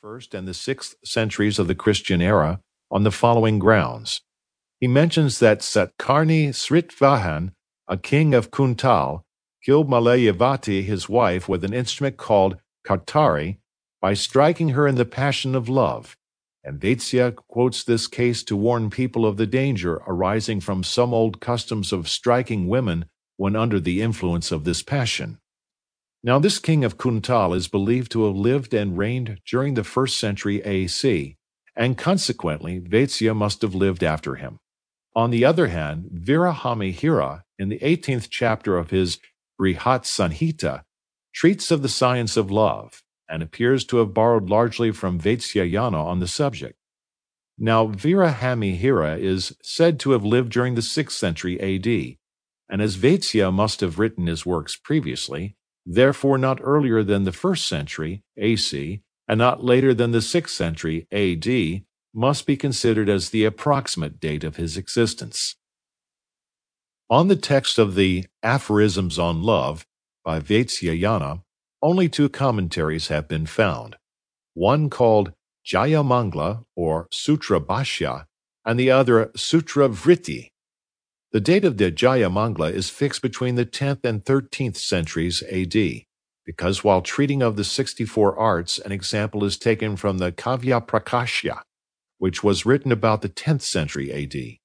first and the 6th centuries of the Christian era on the following grounds. He mentions that Satkarni Sritvahan, a king of Kuntal, killed Malayavati, his wife, with an instrument called Kartari, by striking her in the passion of love, and Vatsya quotes this case to warn people of the danger arising from some old customs of striking women when under the influence of this passion. Now this king of Kuntal is believed to have lived and reigned during the 1st century A.C., and consequently Vatsya must have lived after him. On the other hand, Virahamihira, in the 18th chapter of his Brihat Sanhita, treats of the science of love, and appears to have borrowed largely from Vatsyayana on the subject. Now, Virahamihira is said to have lived during the 6th century A.D., and as Vatsya must have written his works previously, therefore not earlier than the 1st century A.C., and not later than the 6th century A.D., must be considered as the approximate date of his existence. On the text of the Aphorisms on Love by Vatsyayana, only 2 commentaries have been found, one called Jaya Mangla, or Sutra Bhashya, and the other Sutra Vritti. The date of the Jaya Mangla is fixed between the 10th and 13th centuries A.D., because while treating of the 64 arts, an example is taken from the Kavya Prakashya, which was written about the 10th century A.D.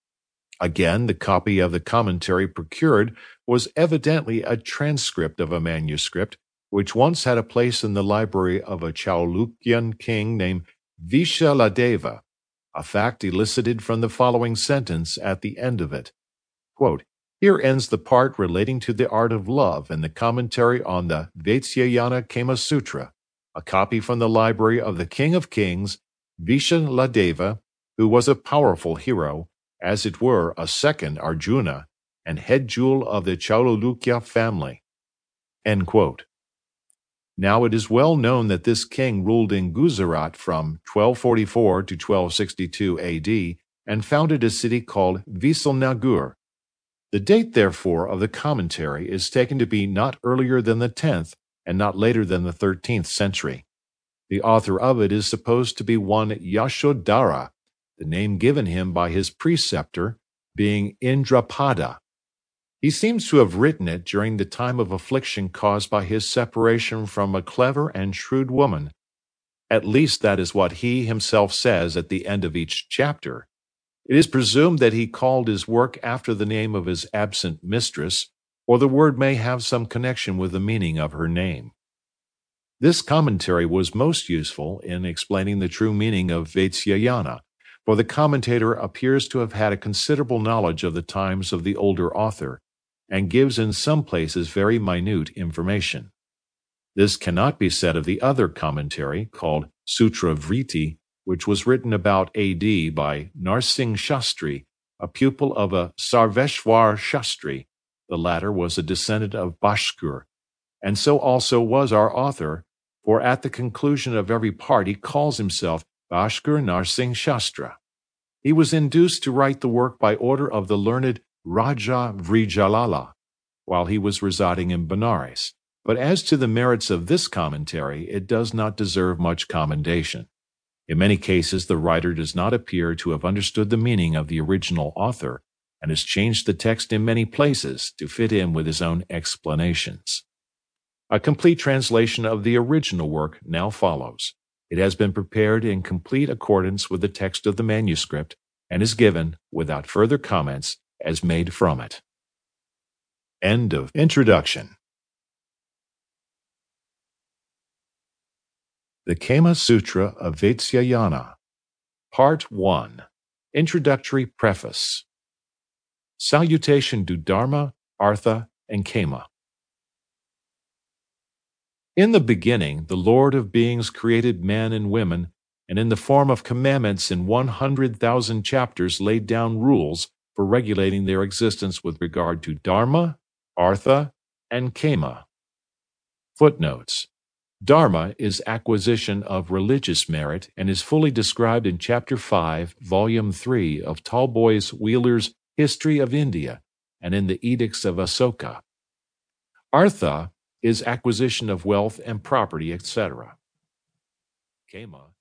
Again, the copy of the commentary procured was evidently a transcript of a manuscript which once had a place in the library of a Chaulukyan king named Vishaladeva, a fact elicited from the following sentence at the end of it. Quote, "Here ends the part relating to the art of love in the commentary on the Vatsyayana Kama Sutra, a copy from the library of the King of Kings, Vishen Ladeva, who was a powerful hero, as it were a second Arjuna, and head jewel of the Chaulukya family." End quote. Now it is well known that this king ruled in Gujarat from 1244 to 1262 A.D. and founded a city called Visalnagur. The date, therefore, of the commentary is taken to be not earlier than the 10th and not later than the 13th century. The author of it is supposed to be one Yashodhara, the name given him by his preceptor, being Indrapada. He seems to have written it during the time of affliction caused by his separation from a clever and shrewd woman. At least that is what he himself says at the end of each chapter. It is presumed that he called his work after the name of his absent mistress, or the word may have some connection with the meaning of her name. This commentary was most useful in explaining the true meaning of Vatsyayana, for the commentator appears to have had a considerable knowledge of the times of the older author, and gives in some places very minute information. This cannot be said of the other commentary, called Sutra Vritti, which was written about A.D. by Narsingh Shastri, a pupil of a Sarveshwar Shastri. The latter was a descendant of Bashkur, and so also was our author, for at the conclusion of every part he calls himself Bhaskur Narsingh Shastra. He was induced to write the work by order of the learned Raja Vrijalala, while he was residing in Benares. But as to the merits of this commentary, it does not deserve much commendation. In many cases, the writer does not appear to have understood the meaning of the original author, and has changed the text in many places to fit in with his own explanations. A complete translation of the original work now follows. It has been prepared in complete accordance with the text of the manuscript, and is given, without further comments, as made from it. End of introduction. The Kama Sutra of Vatsyayana, Part 1. Introductory Preface. Salutation to Dharma, Artha, and Kama. In the beginning, the Lord of Beings created men and women, and in the form of commandments in 100,000 chapters laid down rules for regulating their existence with regard to Dharma, Artha, and Kama. Footnotes. Dharma is acquisition of religious merit and is fully described in Chapter 5, Volume 3 of Tallboy's Wheeler's History of India and in the Edicts of Asoka. Artha is acquisition of wealth and property, etc. Kama